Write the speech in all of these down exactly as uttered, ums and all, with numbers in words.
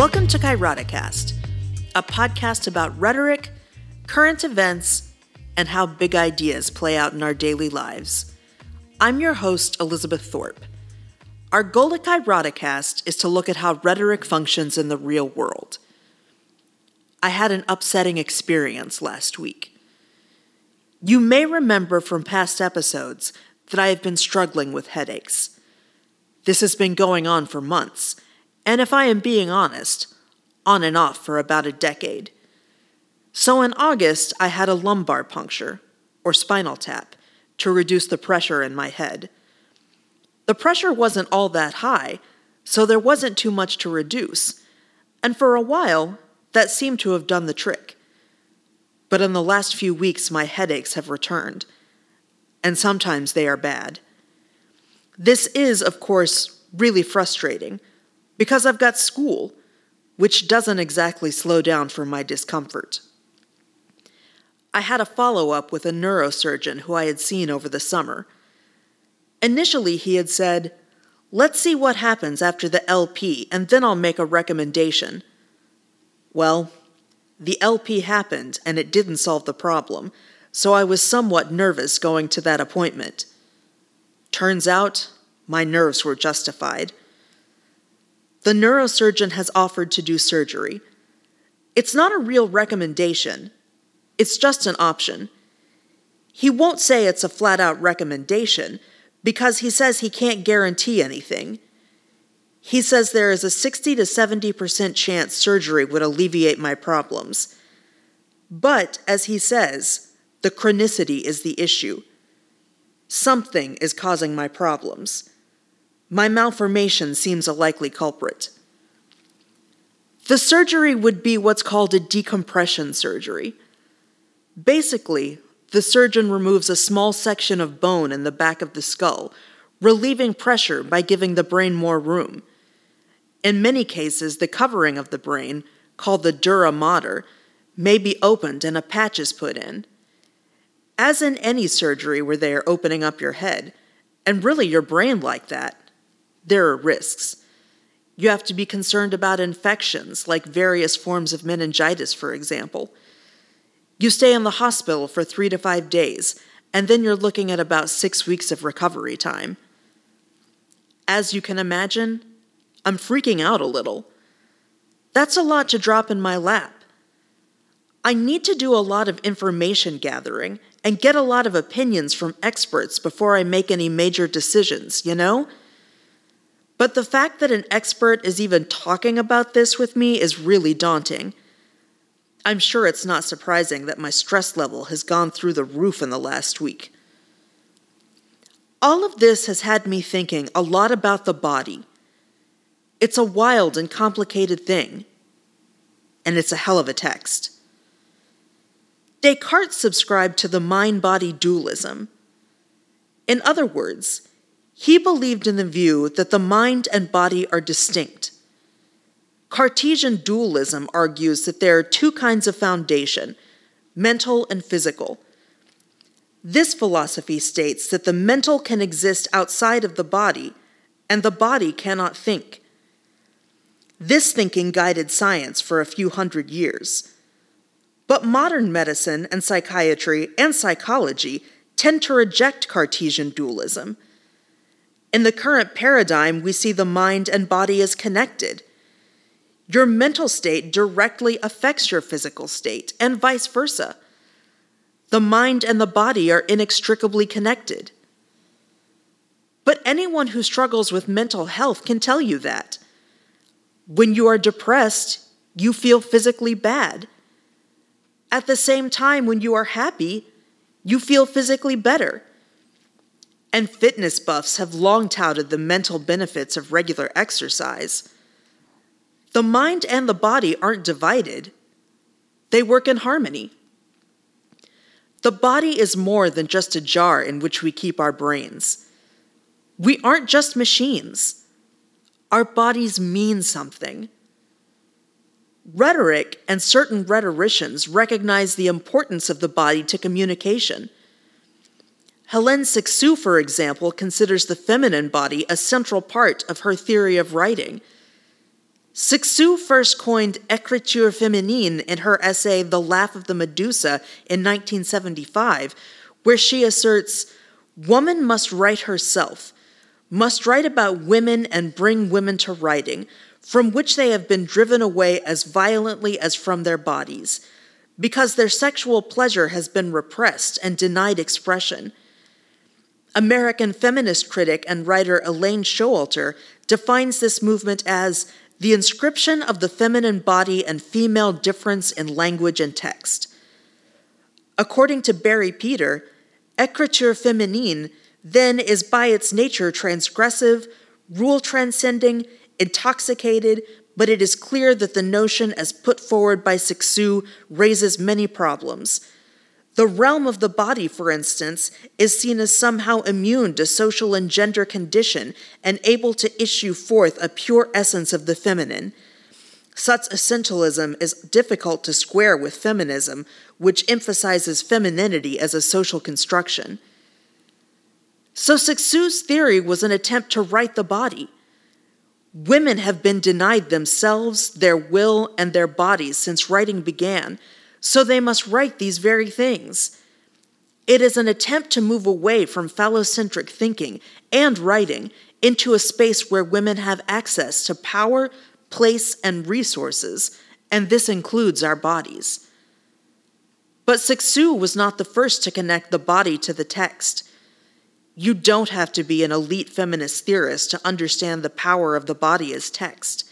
Welcome to Kyroticast, a podcast about rhetoric, current events, and how big ideas play out in our daily lives. I'm your host, Elizabeth Thorpe. Our goal at Kyroticast is to look at how rhetoric functions in the real world. I had an upsetting experience last week. You may remember from past episodes that I have been struggling with headaches. This has been going on for months, and if I am being honest, on and off for about a decade. So in August, I had a lumbar puncture, or spinal tap, to reduce the pressure in my head. The pressure wasn't all that high, so there wasn't too much to reduce, and for a while, that seemed to have done the trick. But in the last few weeks, my headaches have returned, and sometimes they are bad. This is, of course, really frustrating, because I've got school, which doesn't exactly slow down for my discomfort. I had a follow-up with a neurosurgeon who I had seen over the summer. Initially, he had said, "Let's see what happens after the L P, and then I'll make a recommendation." Well, the L P happened, and it didn't solve the problem, so I was somewhat nervous going to that appointment. Turns out, my nerves were justified. The neurosurgeon has offered to do surgery. It's not a real recommendation. It's just an option. He won't say it's a flat-out recommendation, because he says he can't guarantee anything. He says there is a sixty to seventy percent chance surgery would alleviate my problems. But, as he says, the chronicity is the issue. Something is causing my problems. My malformation seems a likely culprit. The surgery would be what's called a decompression surgery. Basically, the surgeon removes a small section of bone in the back of the skull, relieving pressure by giving the brain more room. In many cases, the covering of the brain, called the dura mater, may be opened and a patch is put in. As in any surgery where they are opening up your head, and really your brain like that, there are risks. You have to be concerned about infections, like various forms of meningitis, for example. You stay in the hospital for three to five days, and then you're looking at about six weeks of recovery time. As you can imagine, I'm freaking out a little. That's a lot to drop in my lap. I need to do a lot of information gathering and get a lot of opinions from experts before I make any major decisions, you know? But the fact that an expert is even talking about this with me is really daunting. I'm sure it's not surprising that my stress level has gone through the roof in the last week. All of this has had me thinking a lot about the body. It's a wild and complicated thing, and it's a hell of a text. Descartes subscribed to the mind-body dualism. In other words, he believed in the view that the mind and body are distinct. Cartesian dualism argues that there are two kinds of foundation, mental and physical. This philosophy states that the mental can exist outside of the body, and the body cannot think. This thinking guided science for a few hundred years. But modern medicine and psychiatry and psychology tend to reject Cartesian dualism. In the current paradigm, we see the mind and body as connected. Your mental state directly affects your physical state, and vice versa. The mind and the body are inextricably connected. But anyone who struggles with mental health can tell you that. When you are depressed, you feel physically bad. At the same time, when you are happy, you feel physically better. And fitness buffs have long touted the mental benefits of regular exercise. The mind and the body aren't divided. They work in harmony. The body is more than just a jar in which we keep our brains. We aren't just machines. Our bodies mean something. Rhetoric and certain rhetoricians recognize the importance of the body to communication. Hélène Cixous, for example, considers the feminine body a central part of her theory of writing. Cixous first coined écriture féminine in her essay The Laugh of the Medusa in nineteen seventy-five, where she asserts, "Woman must write herself, must write about women and bring women to writing, from which they have been driven away as violently as from their bodies, because their sexual pleasure has been repressed and denied expression." American feminist critic and writer Elaine Showalter defines this movement as the inscription of the feminine body and female difference in language and text. According to Barry Peter, écriture féminine then is by its nature transgressive, rule-transcending, intoxicated, but it is clear that the notion as put forward by Cixous raises many problems. The realm of the body, for instance, is seen as somehow immune to social and gender condition and able to issue forth a pure essence of the feminine. Such essentialism is difficult to square with feminism, which emphasizes femininity as a social construction. So Cixous' theory was an attempt to right the body. Women have been denied themselves, their will, and their bodies since writing began, so they must write these very things. It is an attempt to move away from phallocentric thinking and writing into a space where women have access to power, place, and resources, and this includes our bodies. But Cixous was not the first to connect the body to the text. You don't have to be an elite feminist theorist to understand the power of the body as text.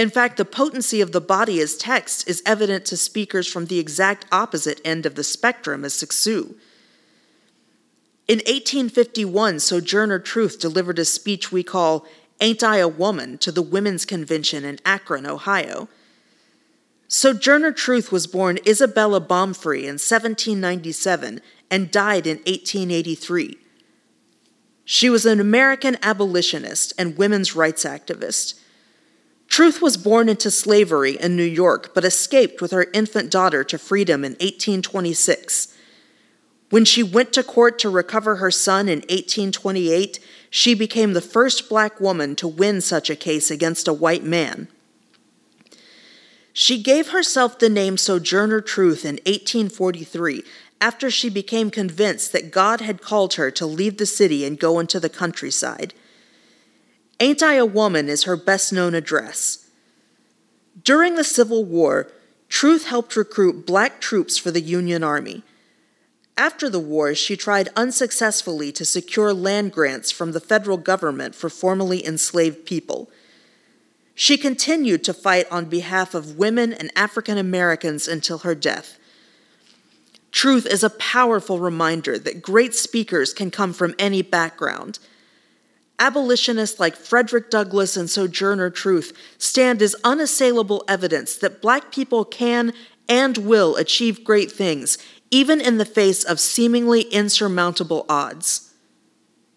In fact, the potency of the body as text is evident to speakers from the exact opposite end of the spectrum as Cixous. In eighteen fifty-one, Sojourner Truth delivered a speech we call "Ain't I a Woman" to the Women's Convention in Akron, Ohio. Sojourner Truth was born Isabella Baumfree in seventeen ninety-seven and died in eighteen eighty-three. She was an American abolitionist and women's rights activist. Truth was born into slavery in New York, but escaped with her infant daughter to freedom in eighteen twenty-six. When she went to court to recover her son in eighteen twenty-eight, she became the first black woman to win such a case against a white man. She gave herself the name Sojourner Truth in eighteen forty-three, after she became convinced that God had called her to leave the city and go into the countryside. "Ain't I a Woman" is her best-known address. During the Civil War, Truth helped recruit black troops for the Union Army. After the war, she tried unsuccessfully to secure land grants from the federal government for formerly enslaved people. She continued to fight on behalf of women and African Americans until her death. Truth is a powerful reminder that great speakers can come from any background. Abolitionists like Frederick Douglass and Sojourner Truth stand as unassailable evidence that black people can and will achieve great things, even in the face of seemingly insurmountable odds.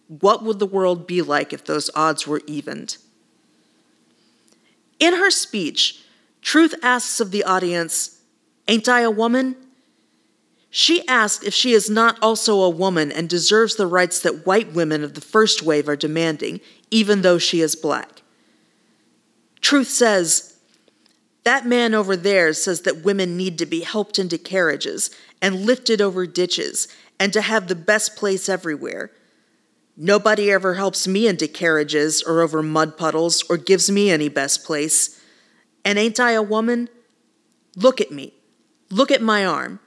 What would the world be like if those odds were evened? In her speech, Truth asks of the audience, "Ain't I a woman?" She asks if she is not also a woman and deserves the rights that white women of the first wave are demanding, even though she is black. Truth says, "That man over there says that women need to be helped into carriages and lifted over ditches and to have the best place everywhere. Nobody ever helps me into carriages or over mud puddles or gives me any best place. And ain't I a woman? Look at me. Look at my arm.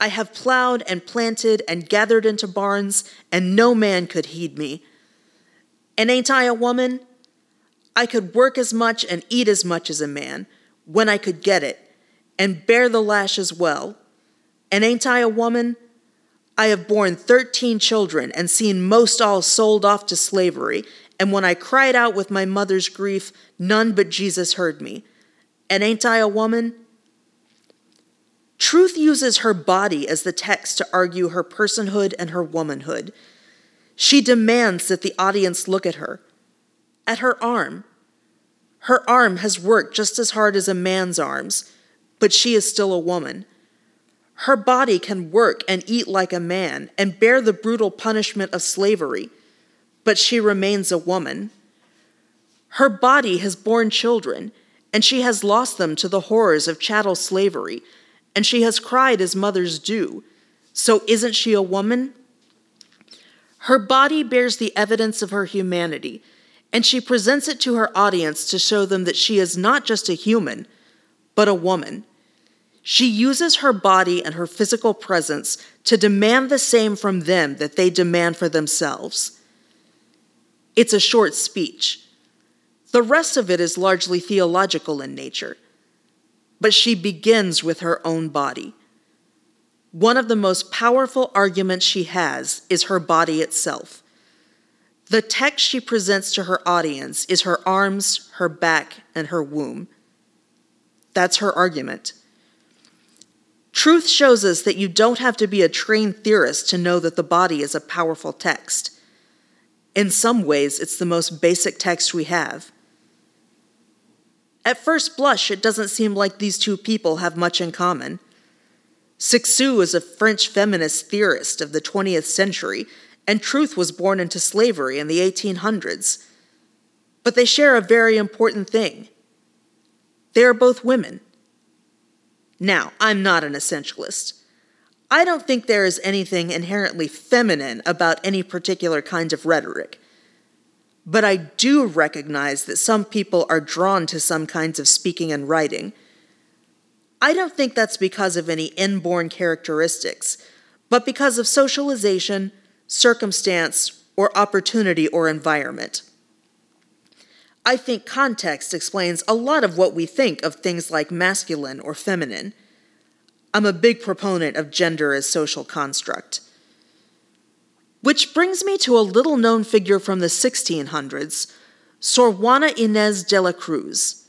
I have plowed and planted and gathered into barns, and no man could heed me. And ain't I a woman? I could work as much and eat as much as a man, when I could get it, and bear the lash as well. And ain't I a woman? I have borne thirteen children and seen most all sold off to slavery, and when I cried out with my mother's grief, none but Jesus heard me. And ain't I a woman?" Truth uses her body as the text to argue her personhood and her womanhood. She demands that the audience look at her, at her arm. Her arm has worked just as hard as a man's arms, but she is still a woman. Her body can work and eat like a man and bear the brutal punishment of slavery, but she remains a woman. Her body has borne children, and she has lost them to the horrors of chattel slavery, and she has cried as mothers do. So isn't she a woman? Her body bears the evidence of her humanity, and she presents it to her audience to show them that she is not just a human, but a woman. She uses her body and her physical presence to demand the same from them that they demand for themselves. It's a short speech. The rest of it is largely theological in nature. But she begins with her own body. One of the most powerful arguments she has is her body itself. The text she presents to her audience is her arms, her back, and her womb. That's her argument. Truth shows us that you don't have to be a trained theorist to know that the body is a powerful text. In some ways, it's the most basic text we have. At first blush, it doesn't seem like these two people have much in common. Cixous is a French feminist theorist of the twentieth century, and Truth was born into slavery in the eighteen hundreds. But they share a very important thing. They are both women. Now, I'm not an essentialist. I don't think there is anything inherently feminine about any particular kind of rhetoric. But I do recognize that some people are drawn to some kinds of speaking and writing. I don't think that's because of any inborn characteristics, but because of socialization, circumstance, or opportunity or environment. I think context explains a lot of what we think of things like masculine or feminine. I'm a big proponent of gender as social construct. Which brings me to a little-known figure from the sixteen hundreds, Sor Juana Inés de la Cruz.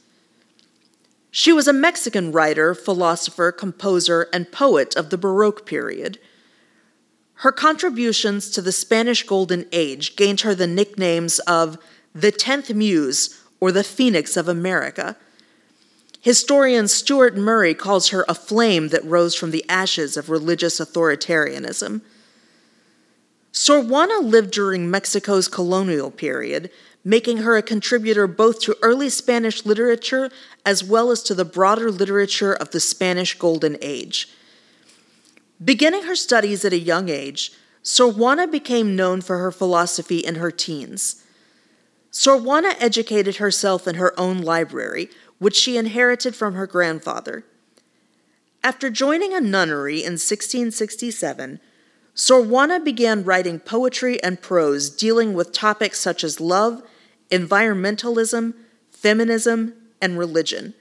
She was a Mexican writer, philosopher, composer, and poet of the Baroque period. Her contributions to the Spanish Golden Age gained her the nicknames of the Tenth Muse, or the Phoenix of America. Historian Stuart Murray calls her a flame that rose from the ashes of religious authoritarianism. Sor Juana lived during Mexico's colonial period, making her a contributor both to early Spanish literature as well as to the broader literature of the Spanish Golden Age. Beginning her studies at a young age, Sor Juana became known for her philosophy in her teens. Sor Juana educated herself in her own library, which she inherited from her grandfather. After joining a nunnery in sixteen sixty-seven, Sor Juana began writing poetry and prose dealing with topics such as love, environmentalism, feminism, and religion.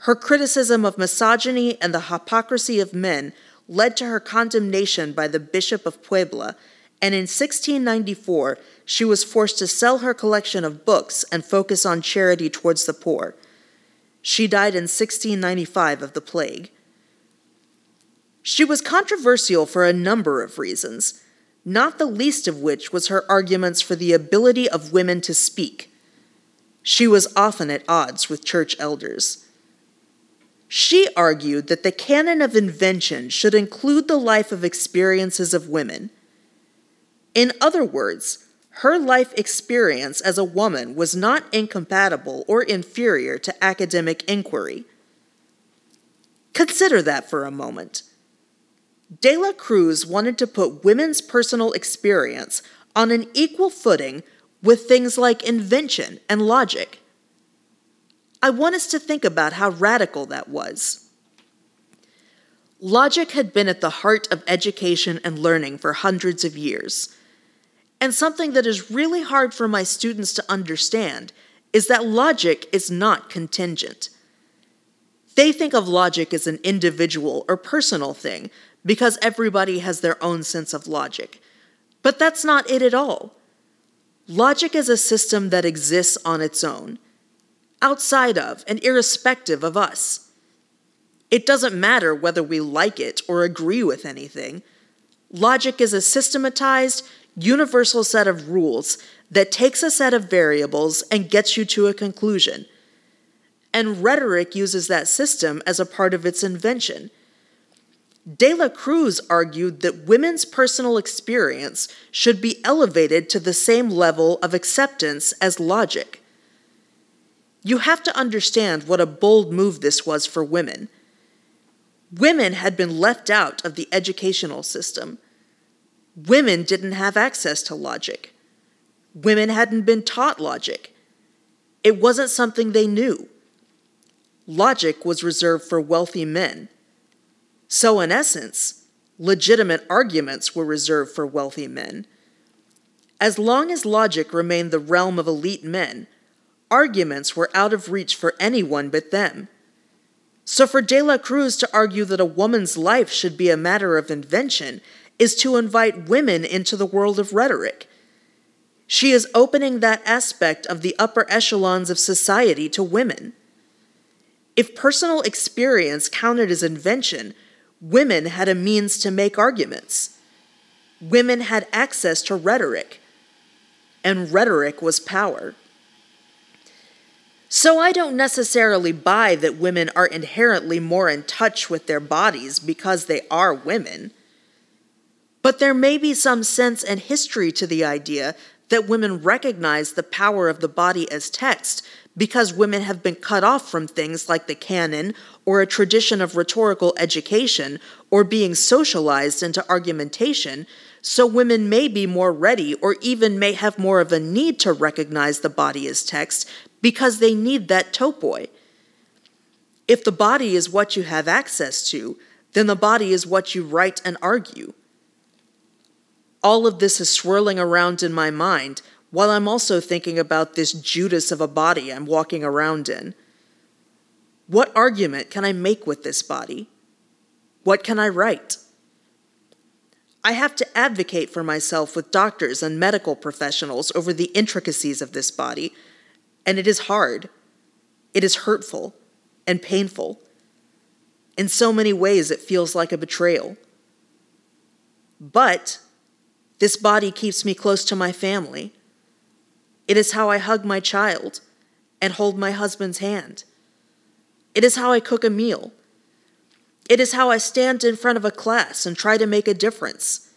Her criticism of misogyny and the hypocrisy of men led to her condemnation by the Bishop of Puebla, and in sixteen ninety-four, she was forced to sell her collection of books and focus on charity towards the poor. She died in sixteen ninety-five of the plague. She was controversial for a number of reasons, not the least of which was her arguments for the ability of women to speak. She was often at odds with church elders. She argued that the canon of invention should include the life of experiences of women. In other words, her life experience as a woman was not incompatible or inferior to academic inquiry. Consider that for a moment. De la Cruz wanted to put women's personal experience on an equal footing with things like invention and logic. I want us to think about how radical that was. Logic had been at the heart of education and learning for hundreds of years. And something that is really hard for my students to understand is that logic is not contingent. They think of logic as an individual or personal thing because everybody has their own sense of logic. But that's not it at all. Logic is a system that exists on its own, outside of and irrespective of us. It doesn't matter whether we like it or agree with anything. Logic is a systematized, universal set of rules that takes a set of variables and gets you to a conclusion. And rhetoric uses that system as a part of its invention. De la Cruz argued that women's personal experience should be elevated to the same level of acceptance as logic. You have to understand what a bold move this was for women. Women had been left out of the educational system. Women didn't have access to logic. Women hadn't been taught logic. It wasn't something they knew. Logic was reserved for wealthy men. So in essence, legitimate arguments were reserved for wealthy men. As long as logic remained the realm of elite men, arguments were out of reach for anyone but them. So for De La Cruz to argue that a woman's life should be a matter of invention is to invite women into the world of rhetoric. She is opening that aspect of the upper echelons of society to women. If personal experience counted as invention, women had a means to make arguments. Women had access to rhetoric. And rhetoric was power. So I don't necessarily buy that women are inherently more in touch with their bodies because they are women. But there may be some sense and history to the idea that women recognize the power of the body as text because women have been cut off from things like the canon or a tradition of rhetorical education or being socialized into argumentation, so women may be more ready or even may have more of a need to recognize the body as text because they need that topoi. If the body is what you have access to, then the body is what you write and argue. All of this is swirling around in my mind while I'm also thinking about this Judas of a body I'm walking around in. What argument can I make with this body? What can I write? I have to advocate for myself with doctors and medical professionals over the intricacies of this body, and it is hard. It is hurtful and painful. In so many ways, it feels like a betrayal. But this body keeps me close to my family. It is how I hug my child and hold my husband's hand. It is how I cook a meal. It is how I stand in front of a class and try to make a difference.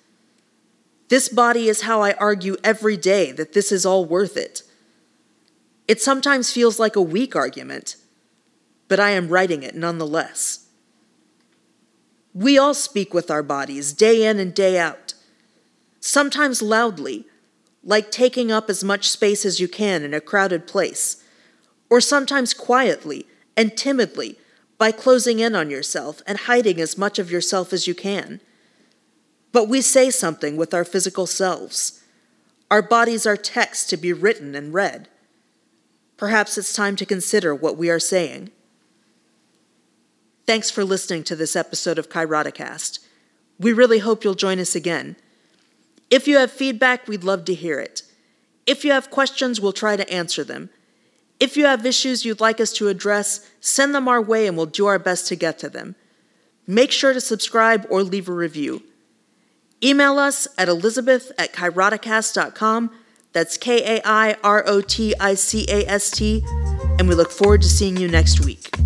This body is how I argue every day that this is all worth it. It sometimes feels like a weak argument, but I am writing it nonetheless. We all speak with our bodies day in and day out. Sometimes loudly, like taking up as much space as you can in a crowded place, or sometimes quietly and timidly by closing in on yourself and hiding as much of yourself as you can. But we say something with our physical selves. Our bodies are text to be written and read. Perhaps it's time to consider what we are saying. Thanks for listening to this episode of Kyroticast. We really hope you'll join us again. If you have feedback, we'd love to hear it. If you have questions, we'll try to answer them. If you have issues you'd like us to address, send them our way and we'll do our best to get to them. Make sure to subscribe or leave a review. Email us at elizabeth at kyroticast dot com. That's K A I R O T I C A S T. And we look forward to seeing you next week.